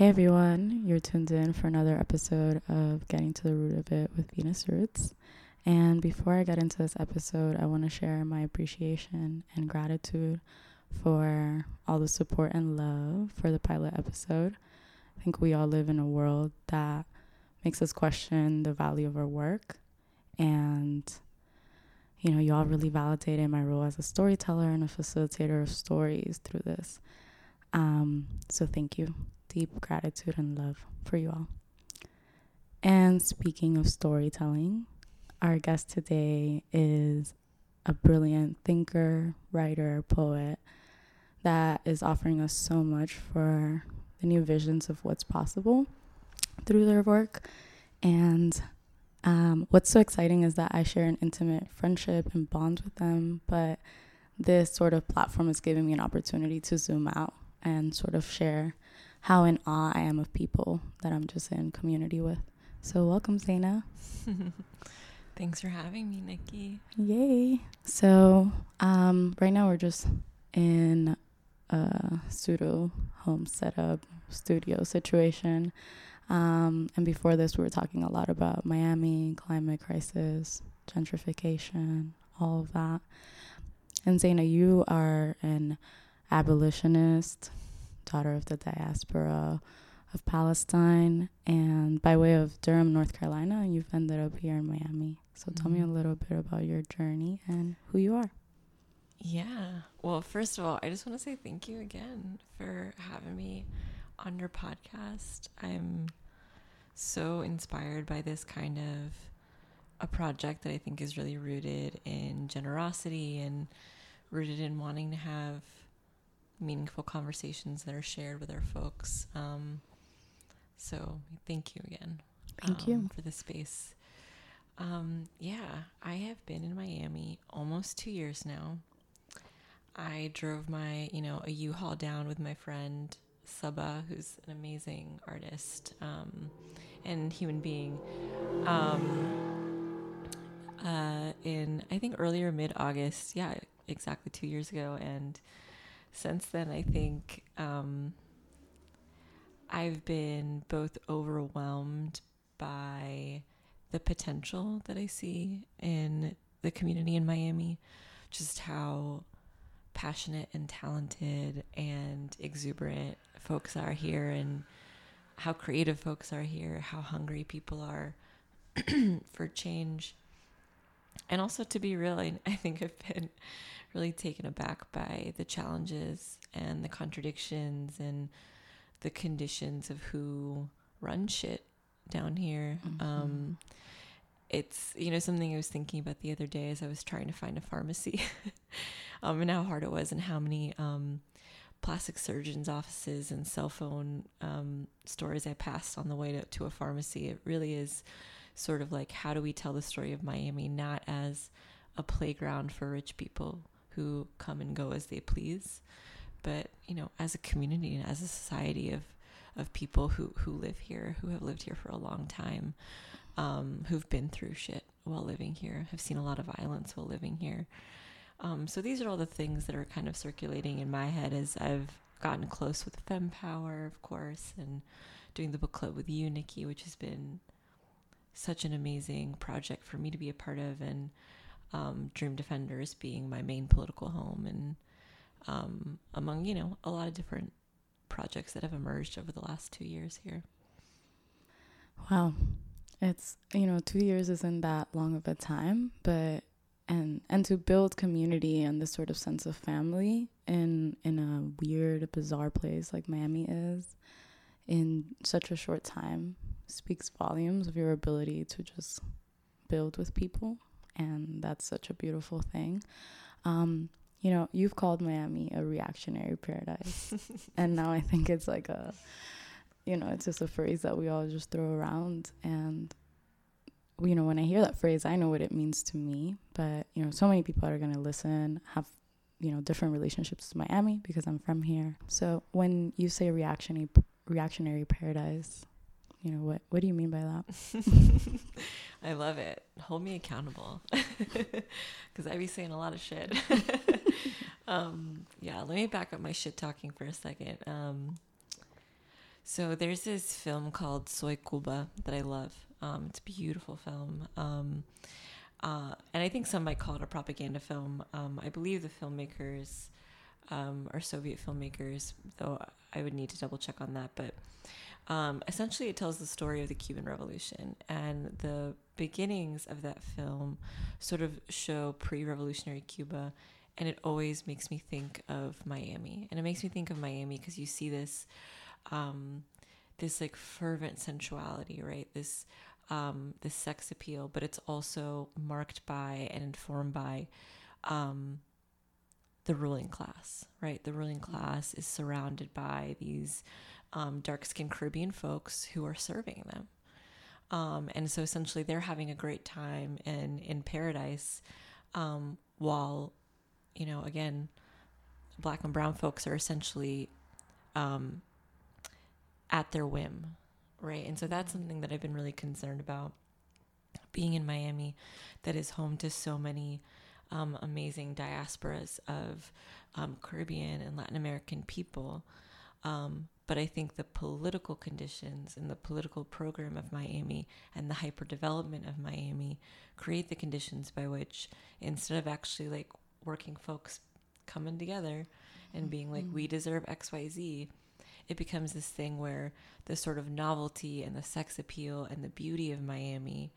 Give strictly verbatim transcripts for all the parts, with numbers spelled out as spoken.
Hey everyone, you're tuned in for another episode of Getting to the Root of It with Venus Roots. And before I get into this episode, I want to share my appreciation and gratitude for all the support and love for the pilot episode. I think we all live in a world that makes us question the value of our work. And, you know, you all really validated my role as a storyteller and a facilitator of stories through this. Um, so thank you. Deep gratitude and love for you all. And speaking of storytelling, our guest today is a brilliant thinker, writer, poet that is offering us so much for the new visions of what's possible through their work. And um, what's so exciting is that I share an intimate friendship and bond with them, but this sort of platform is giving me an opportunity to zoom out and sort of share how in awe I am of people that I'm just in community with. So welcome, Zaina. Thanks for having me, Nikki. Yay. So um, right now we're just in a pseudo home setup, studio situation. Um, and before this, we were talking a lot about Miami, climate crisis, gentrification, all of that. And Zaina, you are an abolitionist, daughter of the diaspora of Palestine, and by way of Durham, North Carolina, you've ended up here in Miami. So mm-hmm. Tell me a little bit about your journey and who you are. Yeah. Well, first of all, I just want to say thank you again for having me on your podcast. I'm so inspired by this kind of a project that I think is really rooted in generosity and rooted in wanting to have meaningful conversations that are shared with our folks. Um, so thank you again. Thank um, you for the space. Um, yeah, I have been in Miami almost two years now. I drove my, you know, a U-Haul down with my friend Subba, who's an amazing artist um, and human being. Um, uh, in, I think earlier mid-August, yeah, exactly two years ago. And since then, I think um, I've been both overwhelmed by the potential that I see in the community in Miami, just how passionate and talented and exuberant folks are here and how creative folks are here, how hungry people are for change. And also, to be real, I, I think I've been really taken aback by the challenges and the contradictions and the conditions of who run shit down here. Mm-hmm. Um, it's, you know, something I was thinking about the other day as I was trying to find a pharmacy um, and how hard it was and how many um, plastic surgeons' offices and cell phone um, stores I passed on the way to, to a pharmacy. It really is sort of like, how do we tell the story of Miami, not as a playground for rich people who come and go as they please, but, you know, as a community and as a society of of people who who live here, who have lived here for a long time, um, who've been through shit while living here, have seen a lot of violence while living here. Um, so these are all the things that are kind of circulating in my head as I've gotten close with Femme Power, of course, and doing the book club with you, Nikki, which has been such an amazing project for me to be a part of, and Um, Dream Defenders being my main political home, and um, among, you know, a lot of different projects that have emerged over the last two years here. Wow. It's, you know, two years isn't that long of a time, but, and and to build community and this sort of sense of family in, in a weird, bizarre place like Miami is in such a short time speaks volumes of your ability to just build with people. And that's such a beautiful thing. Um, you know, you've called Miami a reactionary paradise. And now I think it's like a, you know, it's just a phrase that we all just throw around. And, you know, when I hear that phrase, I know what it means to me. But, you know, so many people are going to listen, have, you know, different relationships to Miami because I'm from here. So when you say reactionary reactionary paradise, you know, what, what do you mean by that? I love it. Hold me accountable. Because I be saying a lot of shit. um, yeah, let me back up my shit talking for a second. Um, So there's this film called Soy Cuba that I love. Um, it's a beautiful film. Um, uh, and I think some might call it a propaganda film. Um, I believe the filmmakers um, are Soviet filmmakers, though I would need to double check on that. But um, essentially it tells the story of the Cuban Revolution. And the beginnings of that film sort of show pre-revolutionary Cuba. And it always makes me think of Miami. And it makes me think of Miami because you see this... Um, this like fervent sensuality, right? This, um, this sex appeal, but it's also marked by and informed by, um, the ruling class, right? The ruling class is surrounded by these, um, dark-skinned Caribbean folks who are serving them. Um, and so essentially they're having a great time and in paradise, um, while, you know, again, black and brown folks are essentially, um, at their whim, right? And so that's something that I've been really concerned about, being in Miami, that is home to so many um, amazing diasporas of um, Caribbean and Latin American people. Um, but I think the political conditions and the political program of Miami and the hyper-development of Miami create the conditions by which, instead of actually like working folks coming together and being like, mm-hmm. we deserve X, Y, Z, it becomes this thing where the sort of novelty and the sex appeal and the beauty of Miami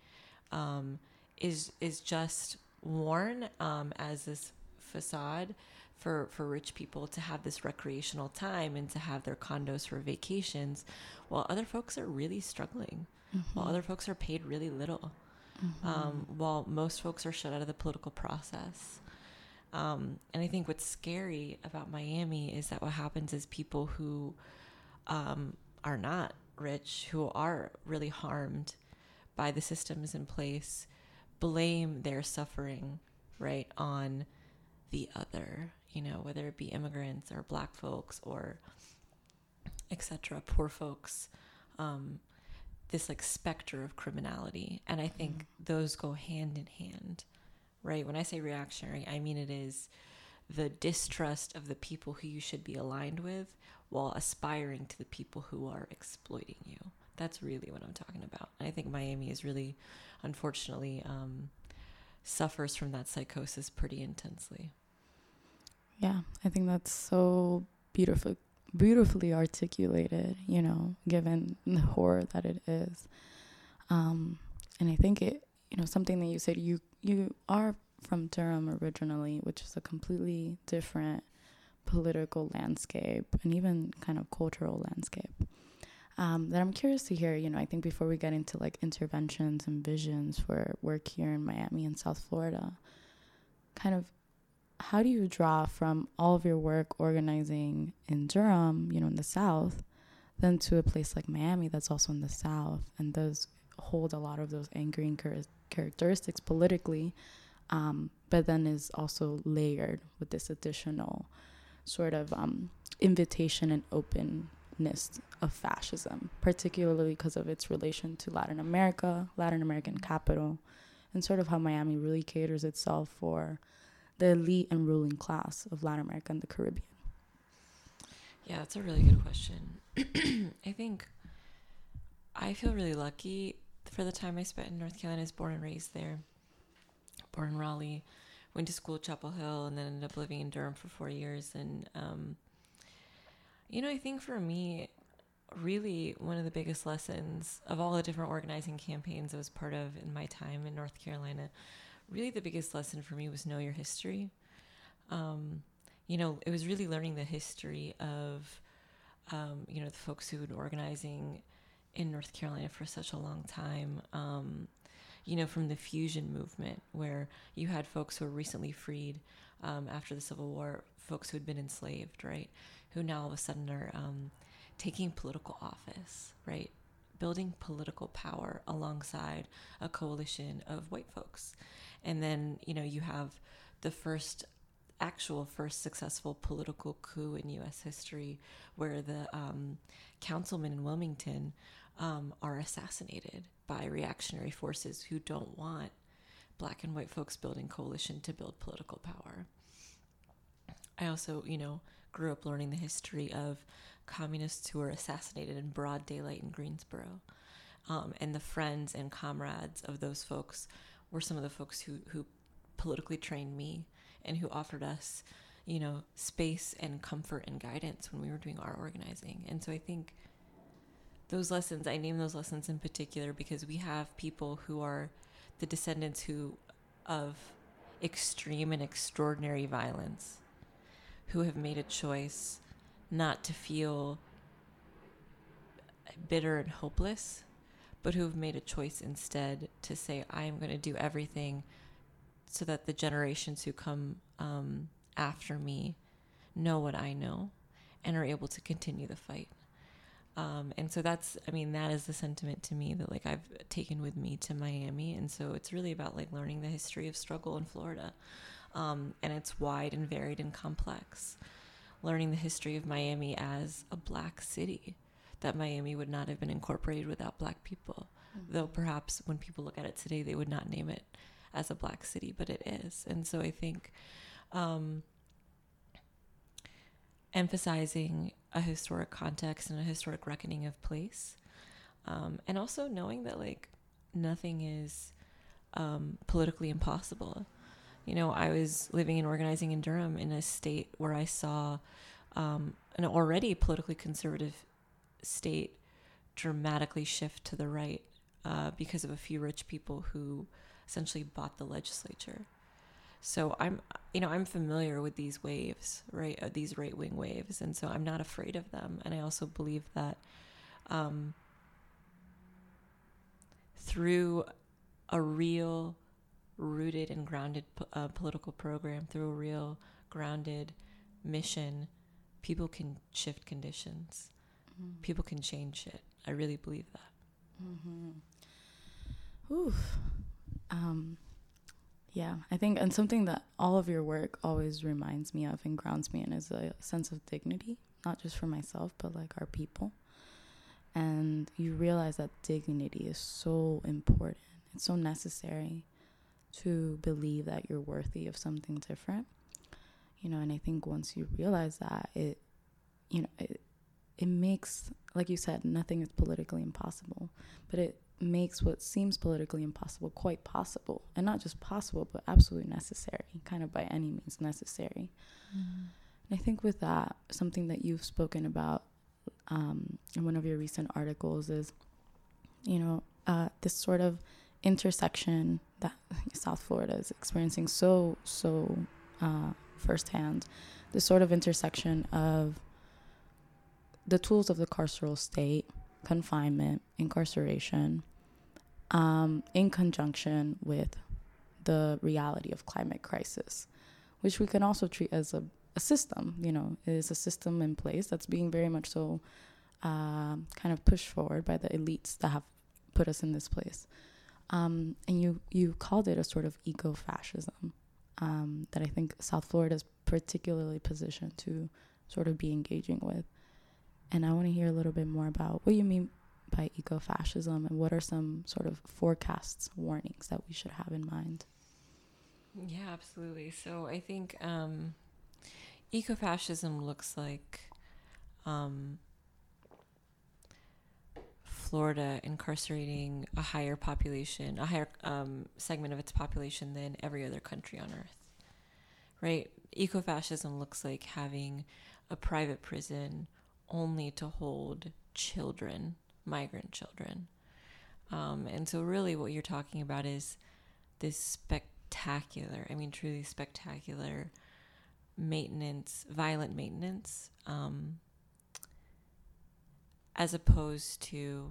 um, is is just worn um, as this facade for, for rich people to have this recreational time and to have their condos for vacations, while other folks are really struggling, mm-hmm. while other folks are paid really little, mm-hmm. um, while most folks are shut out of the political process. Um, and I think what's scary about Miami is that what happens is people who um, are not rich, who are really harmed by the systems in place, blame their suffering, right, on the other, you know, whether it be immigrants or black folks or et cetera, poor folks, um, this like specter of criminality. And I think mm. those go hand in hand. Right. When I say reactionary, I mean it is the distrust of the people who you should be aligned with while aspiring to the people who are exploiting you. That's really what I'm talking about. And I think Miami is really, unfortunately, um, suffers from that psychosis pretty intensely. Yeah, I think that's so beautiful, beautifully articulated, you know, given the horror that it is. Um, and I think it, you know, something that you said, you you are from Durham originally, which is a completely different political landscape and even kind of cultural landscape. Um, that I'm curious to hear, you know, I think before we get into like interventions and visions for work here in Miami and South Florida, kind of how do you draw from all of your work organizing in Durham, you know, in the South, then to a place like Miami that's also in the South and does hold a lot of those angry char- characteristics politically, um, but then is also layered with this additional sort of um, invitation and openness of fascism, particularly because of its relation to Latin America, Latin American capital, and sort of how Miami really caters itself for the elite and ruling class of Latin America and the Caribbean. Yeah, that's a really good question. I think I feel really lucky for the time I spent in North Carolina. I was born and raised there, born in Raleigh, went to school at Chapel Hill, and then ended up living in Durham for four years. And, um, you know, I think for me, really one of the biggest lessons of all the different organizing campaigns I was part of in my time in North Carolina, really the biggest lesson for me was know your history. Um, you know, it was really learning the history of, um, you know, the folks who had been organizing in North Carolina for such a long time, um, you know, from the fusion movement where you had folks who were recently freed um, after the Civil War, folks who had been enslaved, right, who now all of a sudden are um, taking political office, right, building political power alongside a coalition of white folks. And then, you know, you have the first actual first successful political coup in U S history where the um, councilmen in Wilmington Um, are assassinated by reactionary forces who don't want black and white folks building coalition to build political power. I also, you know, grew up learning the history of communists who were assassinated in broad daylight in Greensboro. Um, and the friends and comrades of those folks were some of the folks who, who politically trained me and who offered us, you know, space and comfort and guidance when we were doing our organizing. And so I think those lessons, I name those lessons in particular because we have people who are the descendants who of extreme and extraordinary violence, who have made a choice not to feel bitter and hopeless, but who have made a choice instead to say, I am going to do everything so that the generations who come um, after me know what I know and are able to continue the fight. Um, and so that's, I mean, that is the sentiment to me that, like, I've taken with me to Miami. And so it's really about, like, learning the history of struggle in Florida. Um, and it's wide and varied and complex. Learning the history of Miami as a Black city, that Miami would not have been incorporated without Black people. Mm-hmm. Though perhaps when people look at it today, they would not name it as a Black city, but it is. And so I think um, emphasizing a historic context and a historic reckoning of place, um, and also knowing that, like, nothing is um, politically impossible. You know, I was living and organizing in Durham in a state where I saw um, an already politically conservative state dramatically shift to the right uh, because of a few rich people who essentially bought the legislature. So I'm, you know, I'm familiar with these waves, right? These right-wing waves, and so I'm not afraid of them. And I also believe that um, through a real rooted and grounded uh, political program, through a real grounded mission, people can shift conditions. Mm-hmm. People can change it. I really believe that. Mm-hmm. Ooh. Um, yeah, I think, and something that all of your work always reminds me of and grounds me in is a sense of dignity, not just for myself, but, like, our people. And you realize that dignity is so important. It's so necessary to believe that you're worthy of something different, you know. And I think once you realize that, it, you know, it, it makes, like you said, nothing is politically impossible, but it makes what seems politically impossible quite possible, and not just possible, but absolutely necessary, kind of by any means necessary. Mm-hmm. And I think with that, something that you've spoken about um, in one of your recent articles is, you know, uh, this sort of intersection that South Florida is experiencing so, so uh, firsthand, this sort of intersection of the tools of the carceral state, confinement, incarceration, um, in conjunction with the reality of climate crisis, which we can also treat as a, a system, you know. It is a system in place that's being very much so uh, kind of pushed forward by the elites that have put us in this place. Um, and you, you called it a sort of eco-fascism um, that I think South Florida is particularly positioned to sort of be engaging with. And I want to hear a little bit more about what you mean by eco-fascism and what are some sort of forecasts, warnings that we should have in mind. Yeah, absolutely. So I think um, eco-fascism looks like um, Florida incarcerating a higher population, a higher um, segment of its population than every other country on earth, right? Eco-fascism looks like having a private prison only to hold children, migrant children. Um, and so really what you're talking about is this spectacular, I mean, truly spectacular maintenance, violent maintenance, um, as opposed to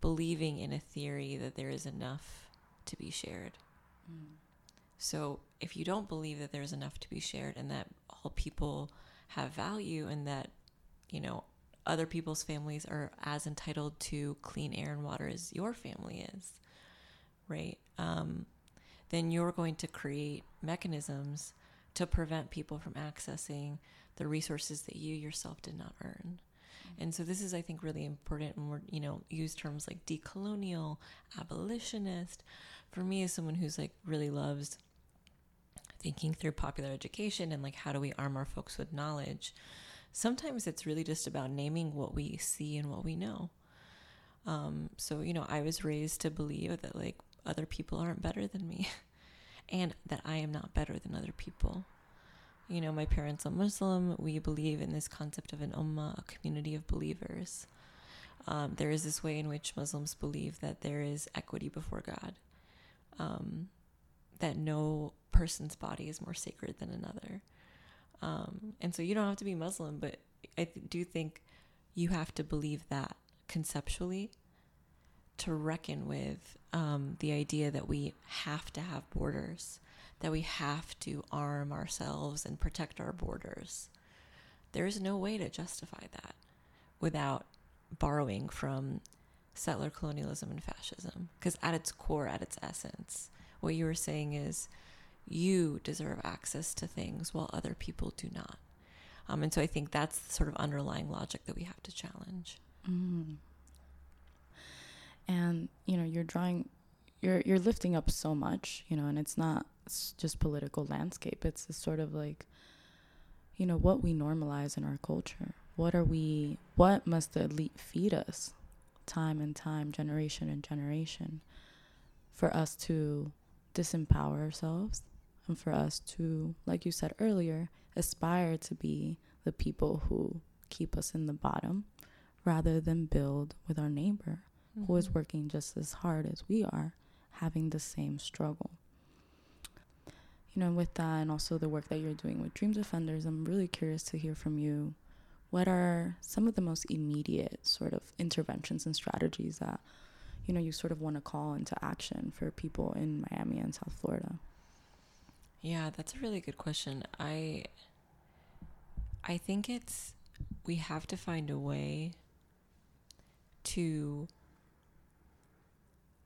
believing in a theory that there is enough to be shared. Mm. So if you don't believe that there's enough to be shared and that all people have value and that, you know, other people's families are as entitled to clean air and water as your family is, right? Um, then you're going to create mechanisms to prevent people from accessing the resources that you yourself did not earn. Mm-hmm. And so this is, I think, really important when we're, you know, use terms like decolonial, abolitionist. For me, as someone who's, like, really loves thinking through popular education and like how do we arm our folks with knowledge, sometimes it's really just about naming what we see and what we know. Um, so, you know, I was raised to believe that like other people aren't better than me and that I am not better than other people. You know, my parents are Muslim. We believe in this concept of an ummah, a community of believers. Um, there is this way in which Muslims believe that there is equity before God, um, that no person's body is more sacred than another. Um, and so you don't have to be Muslim, but I th- do think you have to believe that conceptually to reckon with um, the idea that we have to have borders, that we have to arm ourselves and protect our borders. There is no way to justify that without borrowing from settler colonialism and fascism. Because at its core, at its essence, what you were saying is you deserve access to things while other people do not. Um, and so I think that's the sort of underlying logic that we have to challenge. Mm. And, you know, you're drawing, you're you're lifting up so much, you know, and it's not it's just political landscape. It's this sort of like, you know, what we normalize in our culture. What are we, what must the elite feed us time and time, generation and generation, for us to disempower ourselves and for us to, like you said earlier, aspire to be the people who keep us in the bottom rather than build with our neighbor, mm-hmm. who is working just as hard as we are, having the same struggle. You know, with that and also the work that you're doing with Dream Defenders, I'm really curious to hear from you. What are some of the most immediate sort of interventions and strategies that, you know, you sort of want to call into action for people in Miami and South Florida? Yeah, that's a really good question. I, I think it's, we have to find a way to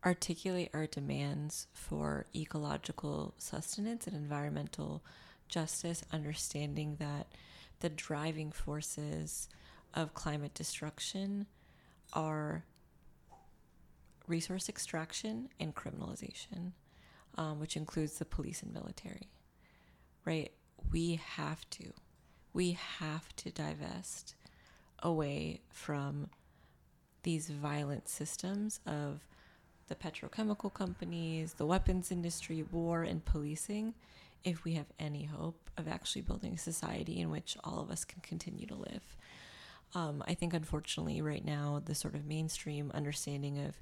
articulate our demands for ecological sustenance and environmental justice, understanding that the driving forces of climate destruction are resource extraction and criminalization, um, which includes the police and military, right? We have to, we have to divest away from these violent systems of the petrochemical companies, the weapons industry, war, and policing, if we have any hope of actually building a society in which all of us can continue to live. Um, I think, unfortunately, right now, the sort of mainstream understanding of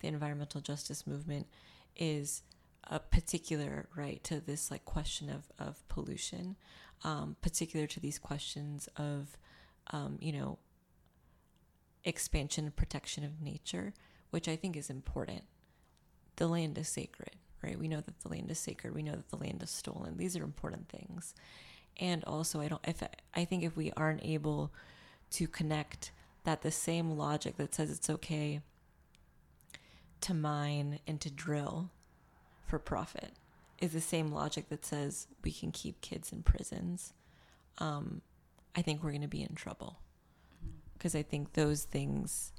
the environmental justice movement is a particular, right, to this like question of, of pollution, um, particular to these questions of, um, you know, expansion and protection of nature, which I think is important. The land is sacred. Right? We know that the land is sacred. We know that the land is stolen. These are important things. And also, I don't. If I think if we aren't able to connect that the same logic that says it's okay to mine and to drill for profit is the same logic that says we can keep kids in prisons, um, I think we're going to be in trouble. Because I think those things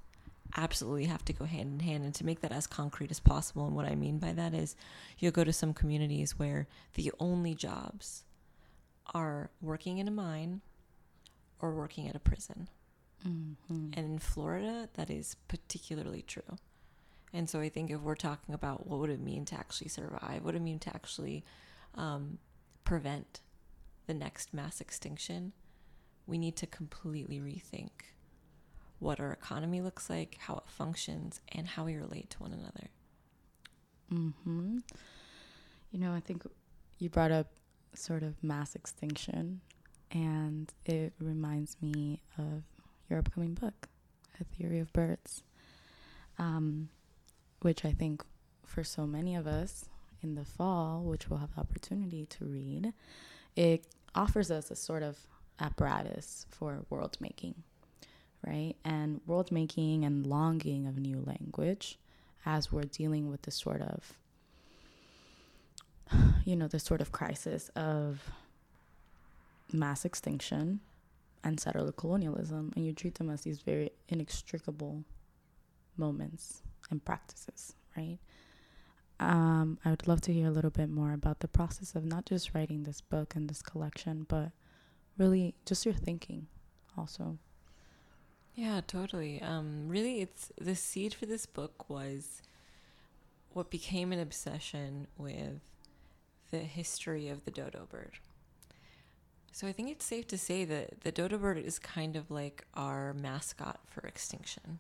absolutely have to go hand in hand. And to make that as concrete as possible, and what I mean by that is you'll go to some communities where the only jobs are working in a mine or working at a prison. Mm-hmm. And in Florida, that is particularly true. And so I think if we're talking about what would it mean to actually survive, what would it mean to actually um, prevent the next mass extinction, we need to completely rethink what our economy looks like, how it functions, and how we relate to one another. Mm-hmm. You know, I think you brought up sort of mass extinction, and it reminds me of your upcoming book, A Theory of Birds, um, which I think for so many of us in the fall, which we'll have the opportunity to read, it offers us a sort of apparatus for world making. Right? And world making and longing of new language as we're dealing with the sort of, you know, the sort of crisis of mass extinction and settler colonialism. And you treat them as these very inextricable moments and practices, right? Um, I would love to hear a little bit more about the process of not just writing this book and this collection, but really just your thinking also. Yeah, totally. Um, really, it's the seed for this book was what became an obsession with the history of the dodo bird. So I think it's safe to say that the dodo bird is kind of like our mascot for extinction,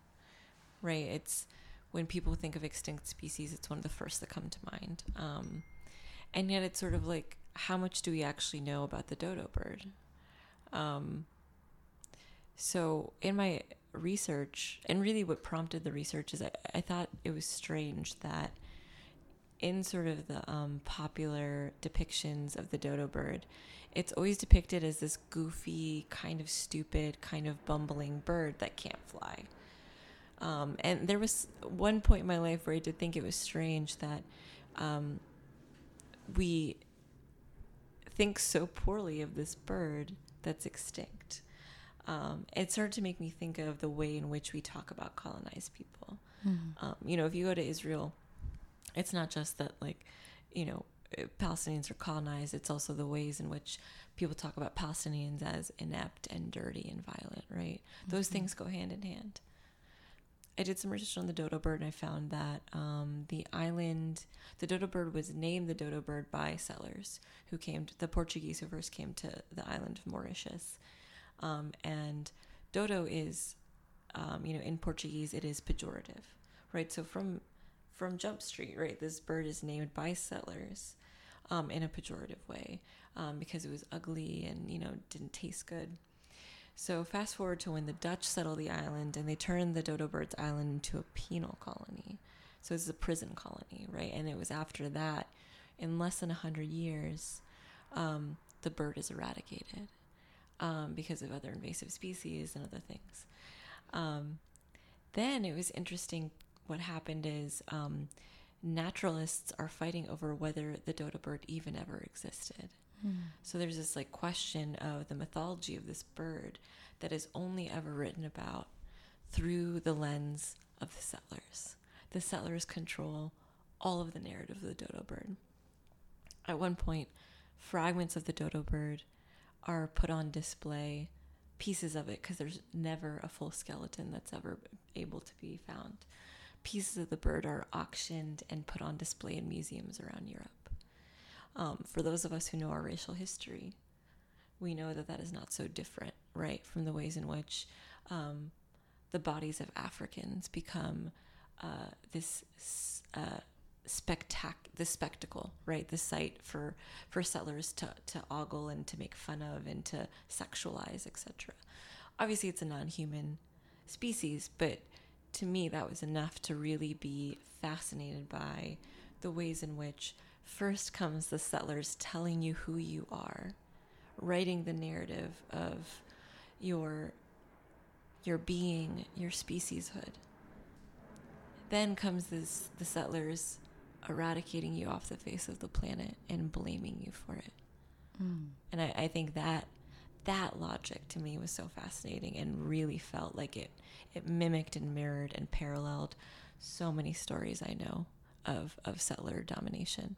right? It's when people think of extinct species, it's one of the first that come to mind. Um, and yet it's sort of like, how much do we actually know about the dodo bird? Um, so in my research, and really what prompted the research is I, I thought it was strange that in sort of the um, popular depictions of the dodo bird, it's always depicted as this goofy, kind of stupid, kind of bumbling bird that can't fly. Um, and there was one point in my life where I did think it was strange that um, we think so poorly of this bird that's extinct. Um, it started to make me think of the way in which we talk about colonized people. Mm-hmm. Um, you know, if you go to Israel, it's not just that, like, you know, Palestinians are colonized. It's also the ways in which people talk about Palestinians as inept and dirty and violent, right? Mm-hmm. Those things go hand in hand. I did some research on the dodo bird, and I found that um, the island, the dodo bird was named the dodo bird by settlers who came to, the Portuguese who first came to the island of Mauritius. Um, and dodo is, um, you know, in Portuguese, it is pejorative, right? So from from Jump Street, right, this bird is named by settlers um, in a pejorative way um, because it was ugly and, you know, didn't taste good. So fast forward to when the Dutch settled the island, and they turned the dodo bird's island into a penal colony. So it's a prison colony, right? And it was after that, in less than one hundred years, um, the bird is eradicated um, because of other invasive species and other things. Um, then it was interesting. What happened is um, naturalists are fighting over whether the dodo bird even ever existed. So there's this like question of the mythology of this bird that is only ever written about through the lens of the settlers. The settlers control all of the narrative of the dodo bird. At one point, fragments of the dodo bird are put on display, pieces of it, because there's never a full skeleton that's ever able to be found. Pieces of the bird are auctioned and put on display in museums around Europe. Um, for those of us who know our racial history, we know that that is not so different, right, from the ways in which um, the bodies of Africans become uh, this uh, spectac- this spectacle, right, the site for, for settlers to, to ogle and to make fun of and to sexualize, et cetera. Obviously, it's a non-human species, but to me, that was enough to really be fascinated by the ways in which first comes the settlers telling you who you are, writing the narrative of your your being, your specieshood. Then comes this the settlers eradicating you off the face of the planet and blaming you for it. Mm. And I, I think that that logic to me was so fascinating and really felt like it it mimicked and mirrored and paralleled so many stories I know of of settler domination.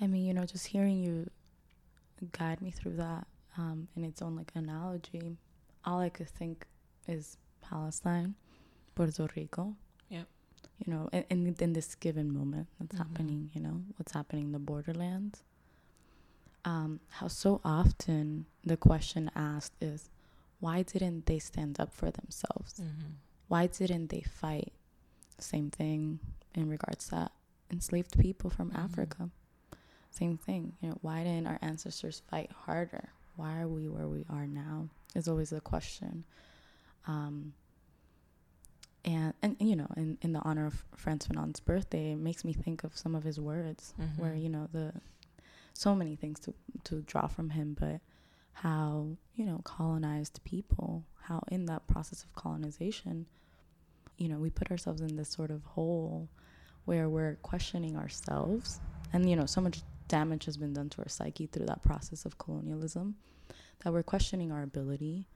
I mean, you know, just hearing you guide me through that um, in its own, like, analogy, all I could think is Palestine, Puerto Rico. Yeah. You know, and, and in this given moment that's mm-hmm. happening, you know, what's happening in the borderlands. Um, how so often the question asked is, why didn't they stand up for themselves? Mm-hmm. Why didn't they fight? Same thing in regards to enslaved people from mm-hmm. Africa. Same thing, you know, why didn't our ancestors fight harder? Why are we where we are now? Is always the question. Um, and, and, you know, in, in the honor of Franz Fanon's birthday, it makes me think of some of his words mm-hmm. where, you know, the so many things to, to draw from him, but how, you know, colonized people, how in that process of colonization, you know, we put ourselves in this sort of hole where we're questioning ourselves. And, you know, so much damage has been done to our psyche through that process of colonialism that we're questioning our ability.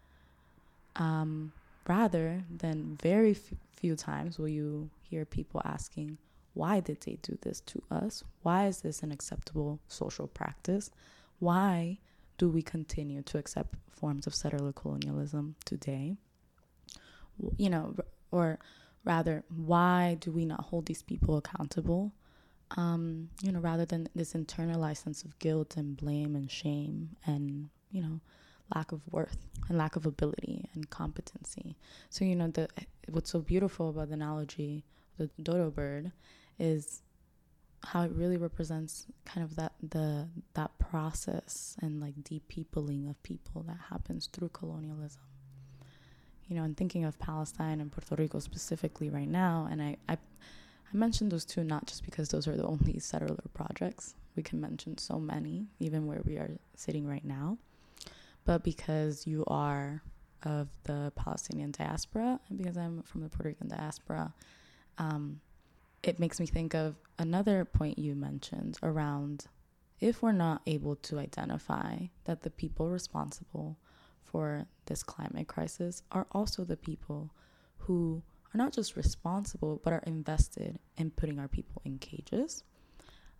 Um, rather than very f- few times will you hear people asking, Why did they do this to us? Why is this an acceptable social practice? Why do we continue to accept forms of settler colonialism today? You know, or rather, why do we not hold these people accountable? Um, you know, rather than this internalized sense of guilt and blame and shame and, you know, lack of worth and lack of ability and competency. So, you know, the what's so beautiful about the analogy of the dodo bird is how it really represents kind of that the that process and like depeopling of people that happens through colonialism. You know, and thinking of Palestine and Puerto Rico specifically right now, and I, I, I mentioned those two not just because those are the only settler projects. We can mention so many, even where we are sitting right now, but because you are of the Palestinian diaspora and because I'm from the Puerto Rican diaspora, um, it makes me think of another point you mentioned around if we're not able to identify that the people responsible for this climate crisis are also the people who are not just responsible, but are invested in putting our people in cages.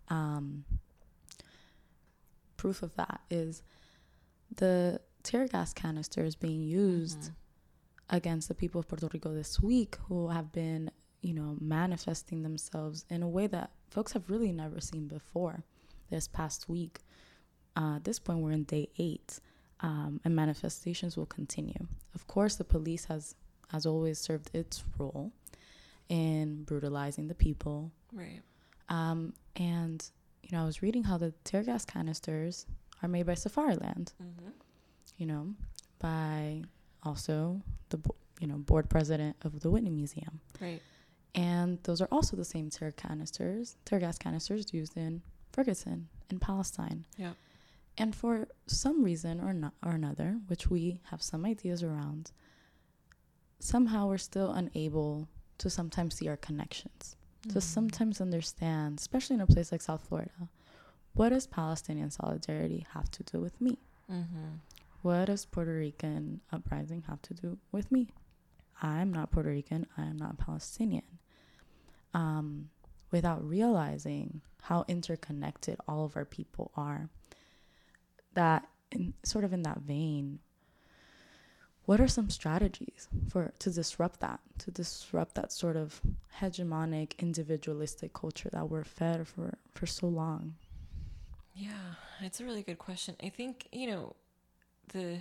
Um, proof of that is the tear gas canisters being used mm-hmm. against the people of Puerto Rico this week, who have been, you know, manifesting themselves in a way that folks have really never seen before. This past week, uh, at this point, we're in day eight, um, and manifestations will continue. Of course, the police has, as always, served its role in brutalizing the people. Right. Um, and, you know, I was reading how the tear gas canisters are made by Safariland, mm-hmm. you know, by also the, bo- you know, board president of the Whitney Museum. Right. And those are also the same tear canisters, tear gas canisters used in Ferguson, in Palestine. Yeah. And for some reason or, no- or another, which we have some ideas around, somehow we're still unable to sometimes see our connections, mm-hmm. to sometimes understand, especially in a place like South Florida, what does Palestinian solidarity have to do with me? Mm-hmm. What does Puerto Rican uprising have to do with me? I'm not Puerto Rican. I'm not Palestinian. Um, without realizing how interconnected all of our people are, that in, sort of in that vein, what are some strategies for to disrupt that, to disrupt that sort of hegemonic, individualistic culture that we're fed for, for so long? Yeah, it's a really good question. I think, you know, the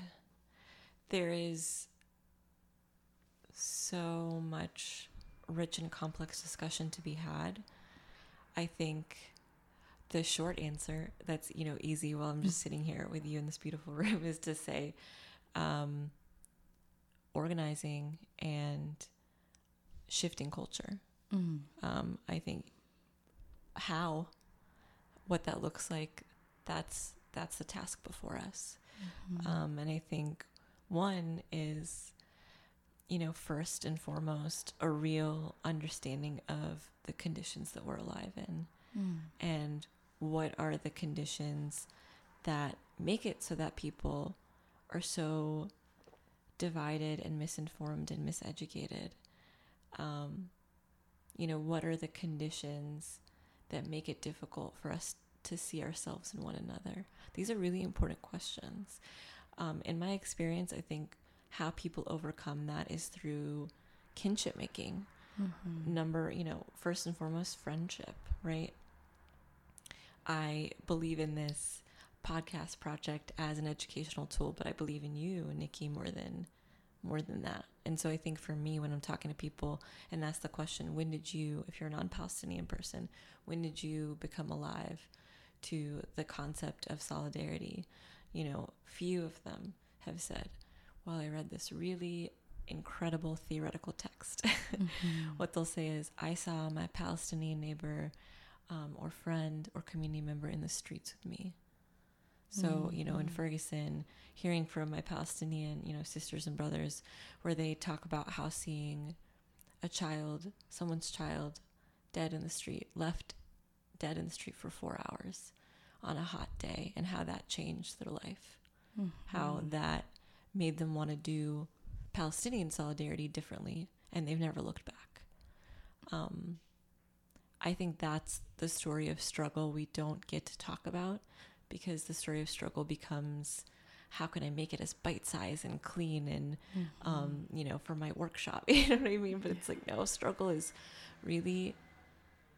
there is so much rich and complex discussion to be had. I think the short answer that's, you know, easy while I'm just sitting here with you in this beautiful room is to say um, organizing and shifting culture. Mm. Um, I think how, what that looks like, that's that's the task before us. Mm-hmm. Um, and I think one is, you know, first and foremost, a real understanding of the conditions that we're alive in, mm. and what are the conditions that make it so that people are so divided and misinformed and miseducated. Um, you know, what are the conditions that make it difficult for us to see ourselves in one another? These are really important questions. Um, in my experience, I think how people overcome that is through kinship making. Mm-hmm. Number, you know, first and foremost, friendship, right? I believe in this podcast project as an educational tool, but I believe in you, Nikki, more than more than that. And so I think for me, when I'm talking to people and ask the question, when did you, if you're a non-Palestinian person, when did you become alive to the concept of solidarity? You know, few of them have said, well, I read this really incredible theoretical text. Mm-hmm. What they'll say is, I saw my Palestinian neighbor um, or friend or community member in the streets with me. So, you know, in Ferguson, hearing from my Palestinian, you know, sisters and brothers, where they talk about how seeing a child, someone's child, dead in the street, left dead in the street for four hours on a hot day, and how that changed their life, mm-hmm. how that made them want to do Palestinian solidarity differently, and they've never looked back. Um, I think that's the story of struggle we don't get to talk about, because the story of struggle becomes, how can I make it as bite-sized and clean and, mm-hmm. um, you know, for my workshop, you know what I mean? But it's like, no, struggle is really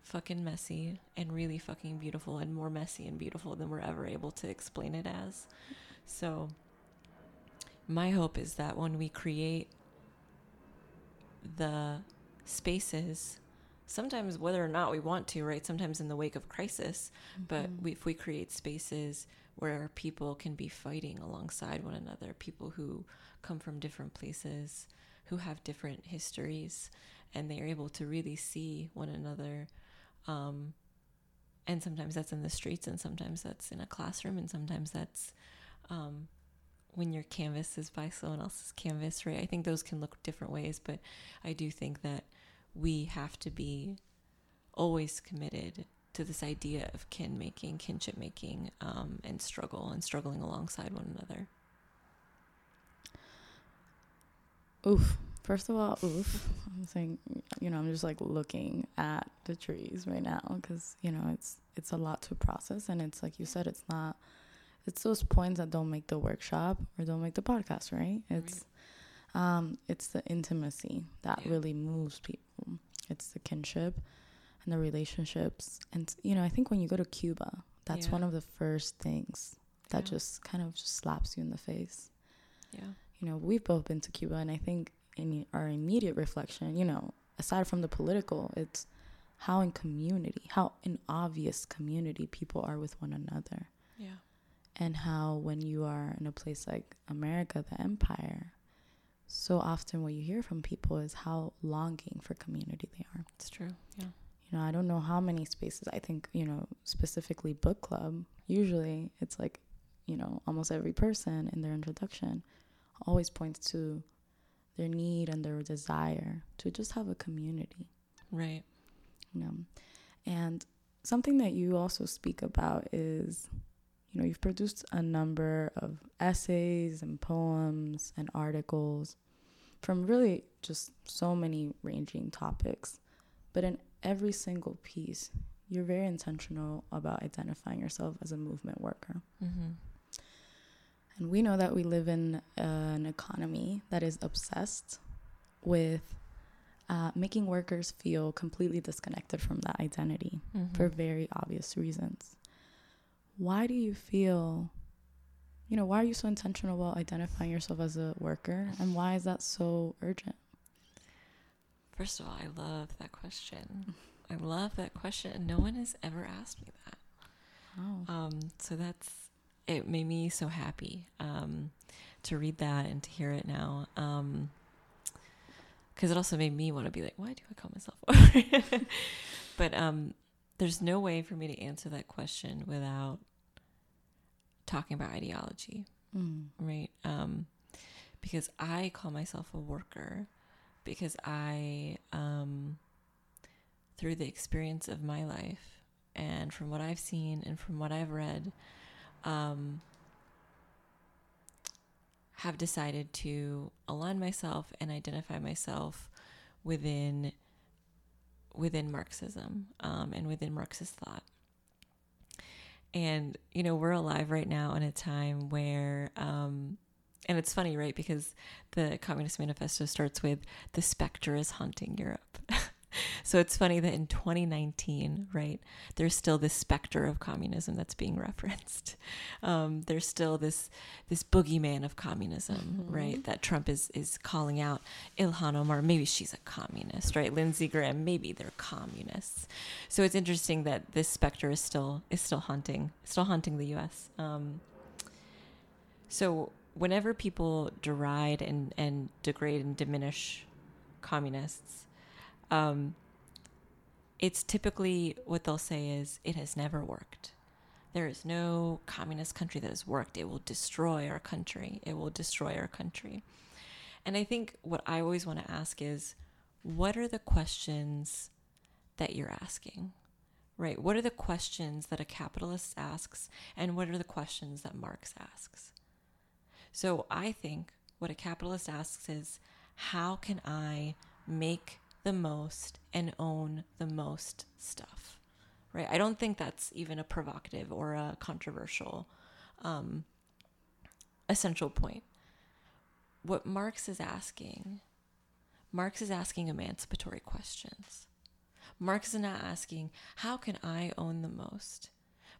fucking messy and really fucking beautiful, and more messy and beautiful than we're ever able to explain it as. So my hope is that when we create the spaces, sometimes whether or not we want to, right? Sometimes in the wake of crisis, mm-hmm. but we, if we create spaces where people can be fighting alongside one another, people who come from different places, who have different histories, and they are able to really see one another. Um, and sometimes that's in the streets, and sometimes that's in a classroom, and sometimes that's um, when your canvas is by someone else's canvas, right? I think those can look different ways, but I do think that we have to be always committed to this idea of kin making, kinship making, um, and struggle and struggling alongside one another. Oof. First of all, oof. I'm saying, you know, I'm just like looking at the trees right now, because, you know, it's it's a lot to process. And it's like you said, it's not, it's those points that don't make the workshop or don't make the podcast, right? It's right. Um, it's the intimacy that yeah. really moves people. It's the kinship and the relationships. And, you know, I think when you go to Cuba, that's yeah. one of the first things that yeah. just kind of just slaps you in the face. Yeah. You know, we've both been to Cuba, and I think in our immediate reflection, you know, aside from the political, it's how in community, how in obvious community people are with one another. Yeah. And how when you are in a place like America, the empire, so often what you hear from people is how longing for community they are. It's true. Yeah. You know, I don't know how many spaces, I think, you know, specifically book club, usually it's like, you know, almost every person in their introduction always points to their need and their desire to just have a community. Right. You know, and something that you also speak about is, you know, you've produced a number of essays and poems and articles from really just so many ranging topics. But in every single piece, you're very intentional about identifying yourself as a movement worker. Mm-hmm. And we know that we live in uh, an economy that is obsessed with uh, making workers feel completely disconnected from that identity mm-hmm. for very obvious reasons. Why do you feel, you know, why are you so intentional about identifying yourself as a worker? And why is that so urgent? First of all, I love that question. I love that question. No one has ever asked me that. Oh. Um, so that's, it made me so happy um, to read that and to hear it now. Um, cause it also made me want to be like, why do I call myself? But um, there's no way for me to answer that question without talking about ideology. Mm. Right. Um, because I call myself a worker because I, um, through the experience of my life and from what I've seen and from what I've read, Um, have decided to align myself and identify myself within within Marxism um, and within Marxist thought. And, you know, we're alive right now in a time where, um, and it's funny, right, because the Communist Manifesto starts with, the specter is haunting Europe. So it's funny that in twenty nineteen, right, there's still this specter of communism that's being referenced. Um, there's still this this boogeyman of communism, mm-hmm. right, that Trump is is calling out. Ilhan Omar, maybe she's a communist, right? Lindsey Graham, maybe they're communists. So it's interesting that this specter is still is still haunting, still haunting the U S. Um, so whenever people deride and, and degrade and diminish communists, Um, it's typically what they'll say is, it has never worked. There is no communist country that has worked. It will destroy our country. It will destroy our country. And I think what I always want to ask is, what are the questions that you're asking, right? What are the questions that a capitalist asks, and what are the questions that Marx asks? So I think what a capitalist asks is, how can I make the most and own the most stuff, right? I don't think that's even a provocative or a controversial um, essential point. What Marx is asking, Marx is asking emancipatory questions. Marx is not asking, how can I own the most?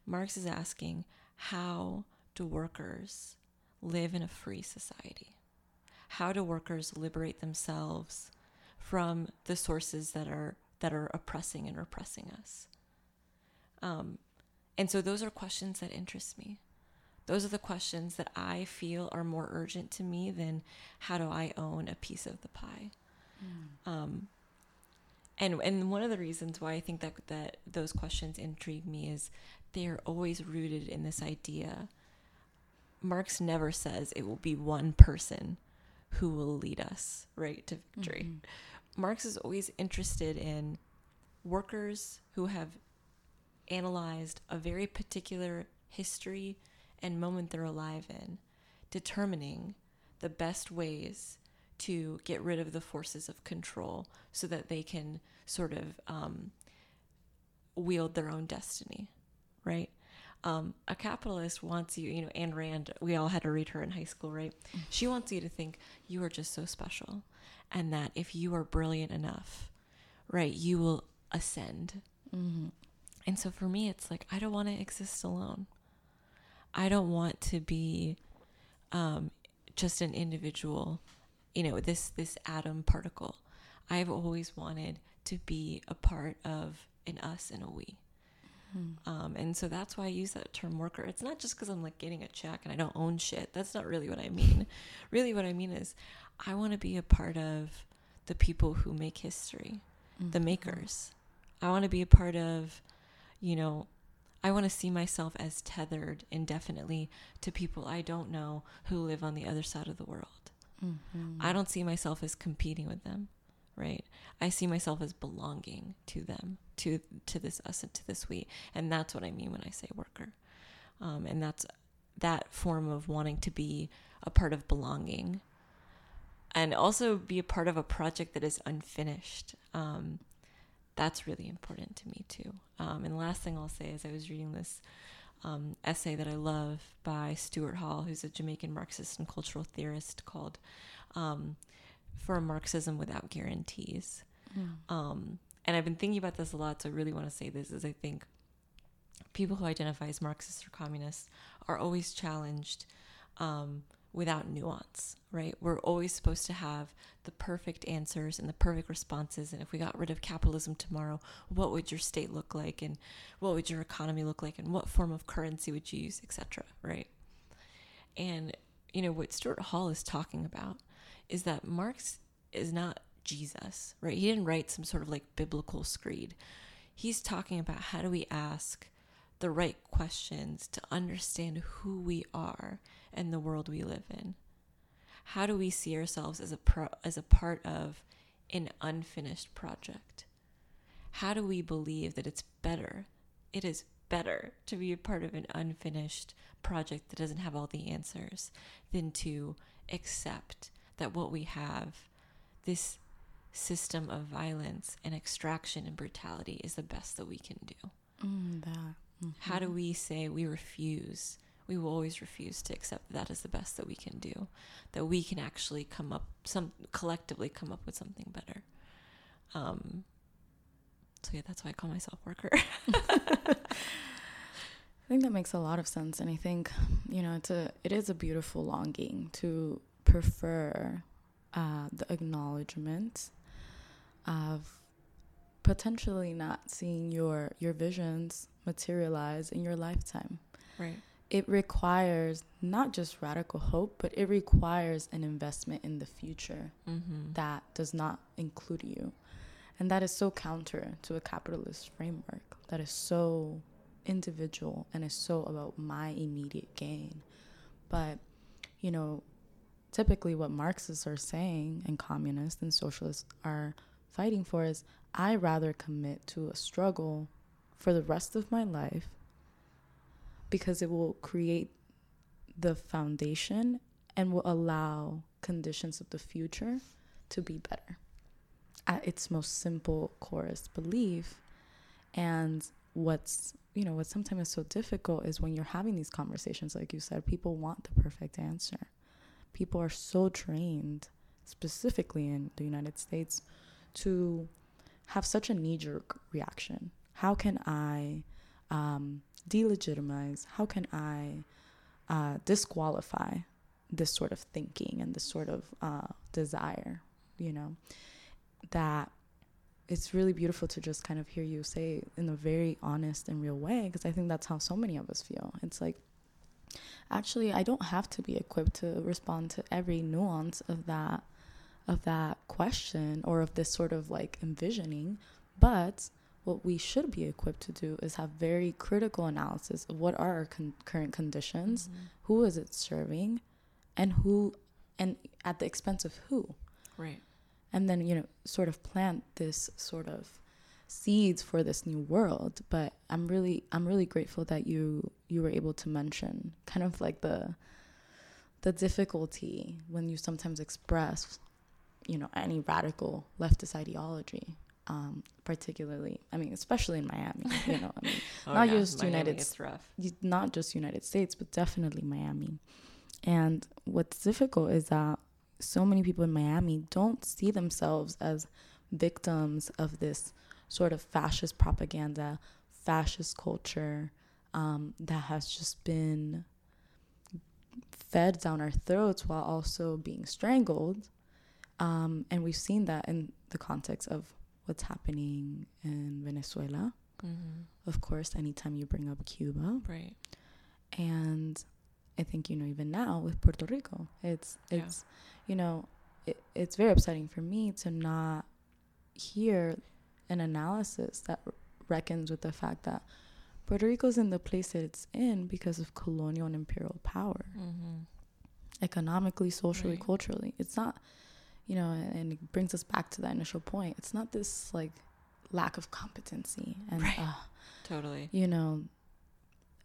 Marx is asking, how do workers live in a free society? How do workers liberate themselves from the sources that are that are oppressing and repressing us? Um, and so those are questions that interest me. Those are the questions that I feel are more urgent to me than how do I own a piece of the pie? Mm. Um, and and one of the reasons why I think that that those questions intrigue me is they are always rooted in this idea. Marx never says it will be one person who will lead us right to victory. Mm-hmm. Marx is always interested in workers who have analyzed a very particular history and moment they're alive in, determining the best ways to get rid of the forces of control so that they can sort of um, wield their own destiny, right? Um, a capitalist wants you, you know, Ayn Rand, we all had to read her in high school, right? Mm-hmm. She wants you to think you are just so special and that if you are brilliant enough, right, you will ascend. Mm-hmm. And so for me, it's like, I don't want to exist alone. I don't want to be um, just an individual, you know, this, this atom particle. I've always wanted to be a part of an us and a we. Um, and so that's why I use that term worker. It's not just because I'm like getting a check and I don't own shit. That's not really what I mean. Really what I mean is I want to be a part of the people who make history, mm-hmm. the makers. I want to be a part of, you know, I want to see myself as tethered indefinitely to people I don't know who live on the other side of the world. Mm-hmm. I don't see myself as competing with them. Right. I see myself as belonging to them, to to this us and to this we. And that's what I mean when I say worker. Um, and that's that form of wanting to be a part of belonging and also be a part of a project that is unfinished. Um, that's really important to me, too. Um, and the last thing I'll say is I was reading this um, essay that I love by Stuart Hall, who's a Jamaican Marxist and cultural theorist, called um For Marxism Without Guarantees. Yeah. Um, and I've been thinking about this a lot, so I really want to say this, is I think people who identify as Marxists or communists are always challenged um, without nuance, right? We're always supposed to have the perfect answers and the perfect responses, and if we got rid of capitalism tomorrow, what would your state look like, and what would your economy look like, and what form of currency would you use, et cetera, right? And, you know, what Stuart Hall is talking about is that Marx is not Jesus, right? He didn't write some sort of like biblical screed. He's talking about how do we ask the right questions to understand who we are and the world we live in. How do we see ourselves as a pro- as a part of an unfinished project? How do we believe that it's better? It is better to be a part of an unfinished project that doesn't have all the answers than to accept that what we have, this system of violence and extraction and brutality, is the best that we can do. Mm, that. Mm-hmm. How do we say we refuse? We will always refuse to accept that is the best that we can do, that we can actually come up, some collectively come up with something better. Um, so yeah, that's why I call myself worker. I think that makes a lot of sense. And I think, you know, it's a, it is a beautiful longing to prefer uh, the acknowledgement of potentially not seeing your your visions materialize in your lifetime. Right. It requires not just radical hope, but it requires an investment in the future mm-hmm. that does not include you. And that is so counter to a capitalist framework that is so individual and is so about my immediate gain. But, you know, typically what Marxists are saying and communists and socialists are fighting for is I rather commit to a struggle for the rest of my life because it will create the foundation and will allow conditions of the future to be better. at its most simple chorus belief. And what's, you know, what sometimes is so difficult is when you're having these conversations, like you said, people want the perfect answer. People are so trained, specifically in the United States, to have such a knee-jerk reaction. How can I um, delegitimize? How can I uh, disqualify this sort of thinking and this sort of uh, desire, you know, that it's really beautiful to just kind of hear you say in a very honest and real way, because I think that's how so many of us feel. It's like, actually, I don't have to be equipped to respond to every nuance of that of that question or of this sort of like envisioning, but what we should be equipped to do is have very critical analysis of what are our con- current conditions, mm-hmm. who is it serving, and who, and at the expense of who. Right. And then, you know, sort of plant this sort of seeds for this new world. But I'm really, I'm really grateful that you, you were able to mention kind of like the, the difficulty when you sometimes express, you know, any radical leftist ideology. Um, particularly, I mean, especially in Miami, you know, I mean, oh, not yeah. just Miami United, not just United States, but definitely Miami. And what's difficult is that so many people in Miami don't see themselves as victims of this sort of fascist propaganda, fascist culture, um, that has just been fed down our throats while also being strangled. Um, and we've seen that in the context of what's happening in Venezuela. Mm-hmm. Of course, anytime you bring up Cuba. Right. And I think, you know, even now with Puerto Rico, it's, it's yeah. you know, it, it's very upsetting for me to not hear an analysis that reckons with the fact that Puerto Rico's in the place that it's in because of colonial and imperial power. Mm-hmm. Economically, socially, right. culturally. It's not... You know, and it brings us back to that initial point. It's not this like lack of competency and right. uh, totally. You know,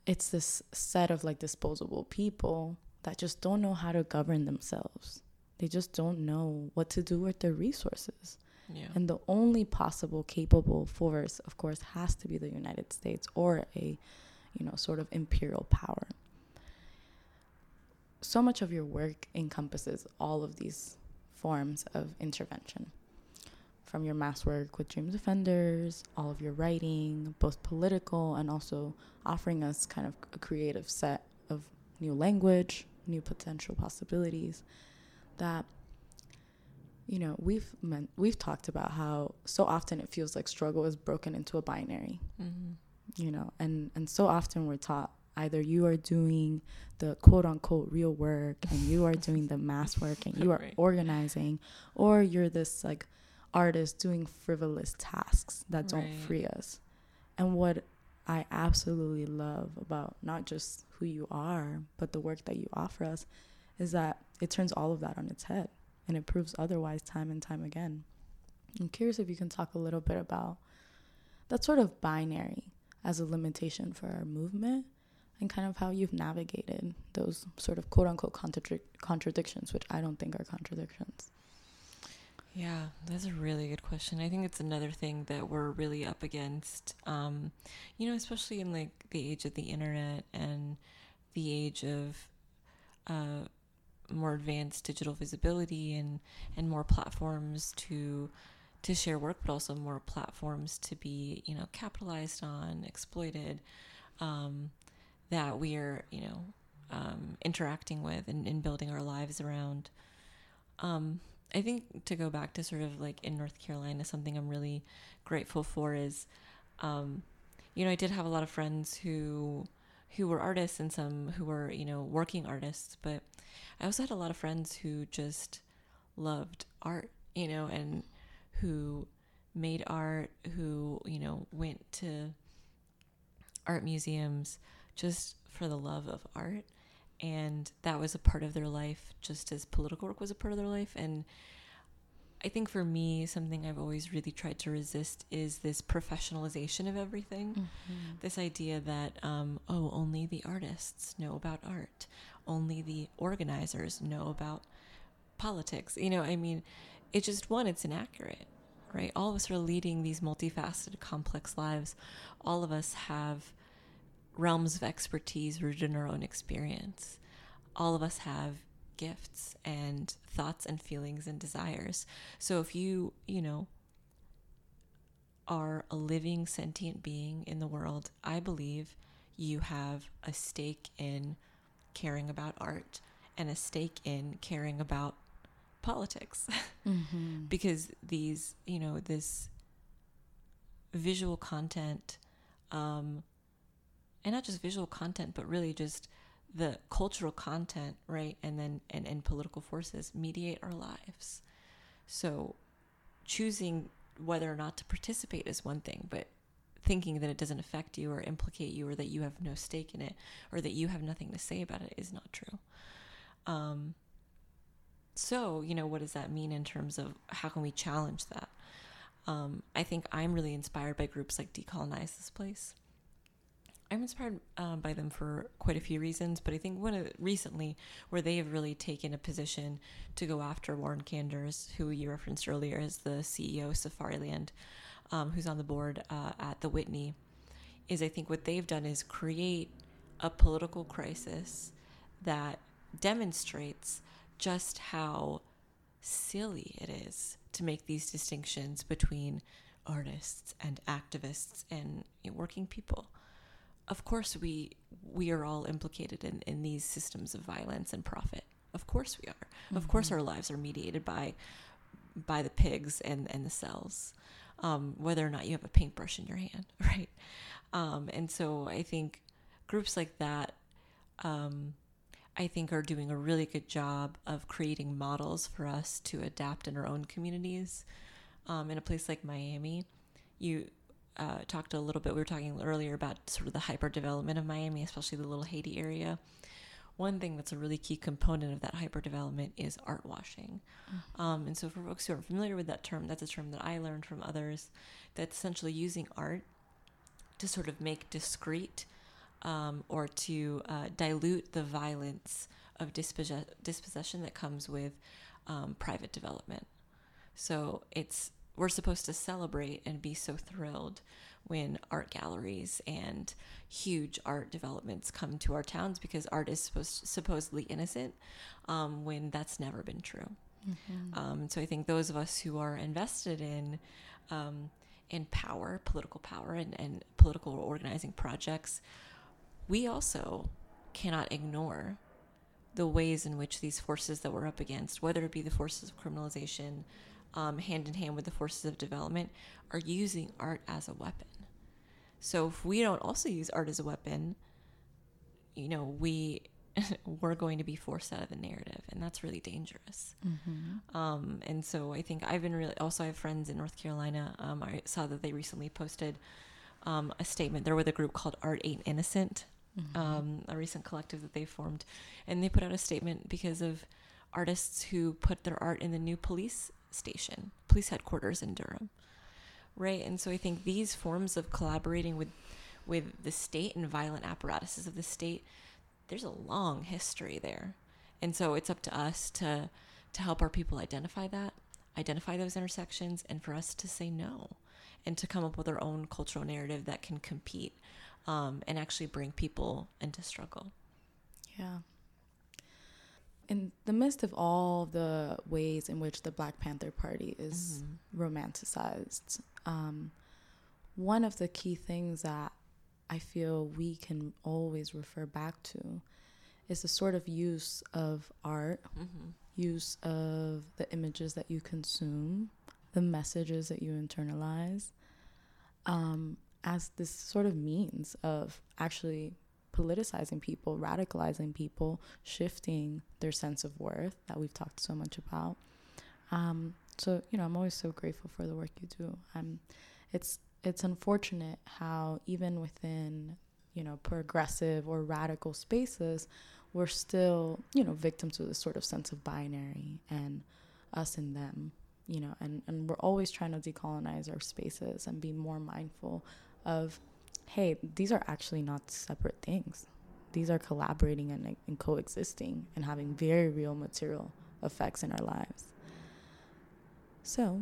it's this set of like disposable people that just don't know how to govern themselves. They just don't know what to do with their resources. Yeah. And the only possible capable force, of course, has to be the United States or a, you know, sort of imperial power. So much of your work encompasses all of these forms of intervention, from your mass work with Dream Defenders, all of your writing, both political and also offering us kind of a creative set of new language, new potential possibilities that, you know, we've meant, we've talked about how so often it feels like struggle is broken into a binary, mm-hmm. you know, and, and so often we're taught either you are doing the quote-unquote real work and you are doing the mass work and you are right. organizing, or you're this like artist doing frivolous tasks that don't right. free us. And what I absolutely love about not just who you are, but the work that you offer us, is that it turns all of that on its head and it proves otherwise time and time again. I'm curious if you can talk a little bit about that sort of binary as a limitation for our movement, and kind of how you've navigated those sort of quote-unquote contradic- contradictions, which I don't think are contradictions. Yeah, that's a really good question. I think it's another thing that we're really up against, um, you know, especially in like the age of the internet and the age of uh, more advanced digital visibility and, and more platforms to to share work, but also more platforms to be, you know, capitalized on, exploited, um, that we are, you know, um, interacting with and, and building our lives around. Um, I think to go back to sort of like in North Carolina, something I'm really grateful for is, um, you know, I did have a lot of friends who who were artists and some who were, you know, working artists, but I also had a lot of friends who just loved art, you know, and who made art, who, you know, went to art museums just for the love of art, and that was a part of their life just as political work was a part of their life. And I think for me, something I've always really tried to resist is this professionalization of everything, mm-hmm. this idea that um oh only the artists know about art, only the organizers know about politics. You know, I mean, it just, one, it's inaccurate, right? All of us are leading these multifaceted, complex lives. All of us have realms of expertise rooted in our own experience. All of us have gifts and thoughts and feelings and desires. So if you, you know, are a living, sentient being in the world, I believe you have a stake in caring about art and a stake in caring about politics. Mm-hmm. Because these, you know, this visual content, um, and not just visual content, but really just the cultural content, right? And then, and, and political forces mediate our lives. So choosing whether or not to participate is one thing, but thinking that it doesn't affect you or implicate you or that you have no stake in it or that you have nothing to say about it is not true. Um, so, you know, what does that mean in terms of how can we challenge that? Um, I think I'm really inspired by groups like Decolonize This Place. I'm inspired um, by them for quite a few reasons, but I think one of the, recently where they have really taken a position to go after Warren Kanders, who you referenced earlier as the C E O of Safariland, um, who's on the board uh, at the Whitney, is I think what they've done is create a political crisis that demonstrates just how silly it is to make these distinctions between artists and activists and you know, working people. Of course, we we are all implicated in, in these systems of violence and profit. Of course we are. Mm-hmm. Of course our lives are mediated by by the pigs and, and the cells, um, whether or not you have a paintbrush in your hand, right? Um, and so I think groups like that, um, I think, are doing a really good job of creating models for us to adapt in our own communities. Um, in a place like Miami, you... Uh, talked a little bit, we were talking earlier about sort of the hyper development of Miami, especially the Little Haiti area. One thing that's a really key component of that hyper development is art washing. Mm-hmm. Um, and so for folks who aren't familiar with that term, that's a term that I learned from others, that's essentially using art to sort of make discrete um, or to uh, dilute the violence of dispos- dispossession that comes with um, private development. So it's we're supposed to celebrate and be so thrilled when art galleries and huge art developments come to our towns because art is supposed supposedly innocent um, when that's never been true. Mm-hmm. Um, so I think those of us who are invested in um, in power, political power and, and political organizing projects, we also cannot ignore the ways in which these forces that we're up against, whether it be the forces of criminalization, Um, hand in hand with the forces of development, are using art as a weapon. So if we don't also use art as a weapon, you know, we we're going to be forced out of the narrative, and that's really dangerous. Mm-hmm. Um, and so I think I've been really. Also, I have friends in North Carolina. Um, I saw that they recently posted um, a statement. They're with a group called Art Ain't Innocent, mm-hmm. um, a recent collective that they formed, and they put out a statement because of artists who put their art in the new police. station, police headquarters in Durham, right? And so I think these forms of collaborating with with the state and violent apparatuses of the state, there's a long history there, and so it's up to us to to help our people identify that, identify those intersections, and for us to say no, and to come up with our own cultural narrative that can compete um, and actually bring people into struggle. Yeah. In the midst of all the ways in which the Black Panther Party is mm-hmm. romanticized, um, one of the key things that I feel we can always refer back to is the sort of use of art, mm-hmm. use of the images that you consume, the messages that you internalize, um, as this sort of means of actually politicizing people, radicalizing people, shifting their sense of worth that we've talked so much about. Um, so, you know, I'm always so grateful for the work you do. Um, it's it's unfortunate how even within, you know, progressive or radical spaces, we're still, you know, victims to this sort of sense of binary and us and them, you know, and, and we're always trying to decolonize our spaces and be more mindful of, hey, these are actually not separate things. These are collaborating and, and coexisting and having very real material effects in our lives. So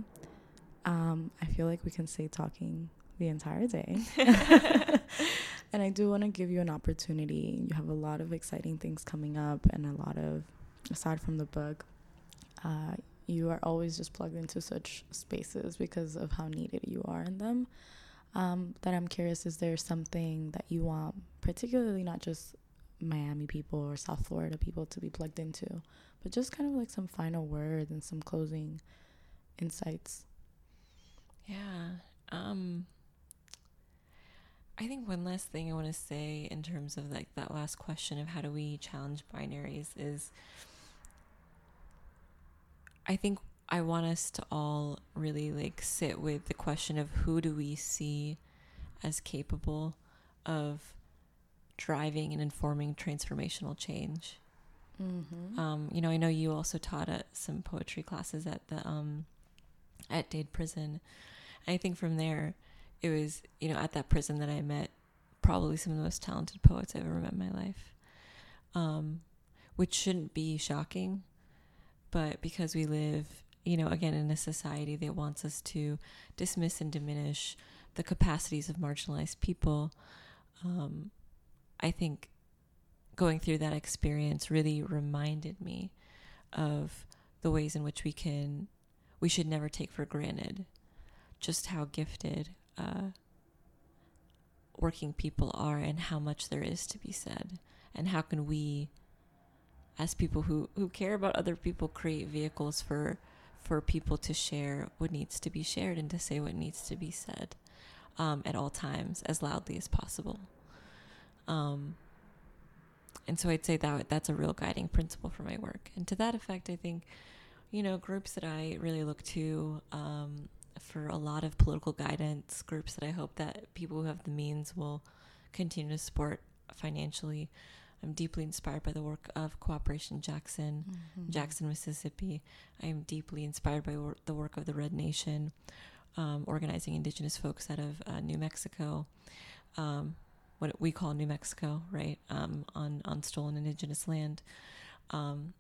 Um, I feel like we can stay talking the entire day. And I do want to give you an opportunity. You have a lot of exciting things coming up, and a lot of, aside from the book, uh, you are always just plugged into such spaces because of how needed you are in them. Um, that I'm curious, is there something that you want, particularly not just Miami people or South Florida people to be plugged into, but just kind of like some final word and some closing insights? Yeah. Um, I think one last thing I want to say in terms of like that last question of how do we challenge binaries is I think I want us to all really like sit with the question of who do we see as capable of driving and informing transformational change. Mm-hmm. Um, you know, I know you also taught at some poetry classes at the um, at Dade Prison. I think from there, it was, you know, at that prison that I met probably some of the most talented poets I've ever met in my life, um, which shouldn't be shocking, but because we live, you know, again, in a society that wants us to dismiss and diminish the capacities of marginalized people, um, I think going through that experience really reminded me of the ways in which we can, we should never take for granted just how gifted uh, working people are and how much there is to be said, and how can we, as people who, who care about other people, create vehicles for for people to share what needs to be shared and to say what needs to be said um, at all times, as loudly as possible. Um, and so I'd say that that's a real guiding principle for my work. And to that effect, I think, you know, groups that I really look to um, for a lot of political guidance, groups that I hope that people who have the means will continue to support financially. I'm deeply inspired by the work of Cooperation Jackson, mm-hmm. Jackson, Mississippi. I am deeply inspired by wor- the work of the Red Nation, um, organizing indigenous folks out of uh, New Mexico, um, what we call New Mexico, right, um, on, on stolen indigenous land. Um,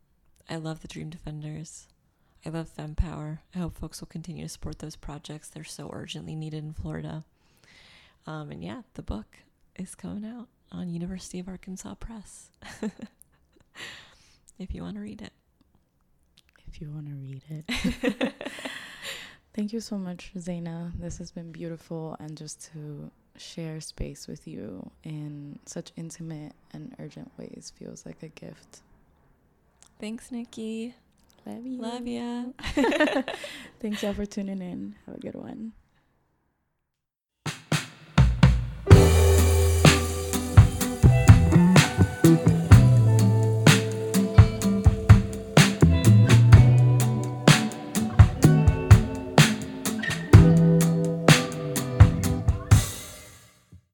I love the Dream Defenders. I love Femme Power. I hope folks will continue to support those projects. They're so urgently needed in Florida. Um, and yeah, the book is coming out on University of Arkansas Press. If you want to read it. If you want to read it. Thank you so much, Zaina. This has been beautiful, and just to share space with you in such intimate and urgent ways feels like a gift. Thanks, Nikki. Love you. Love ya. Thanks y'all for tuning in. Have a good one.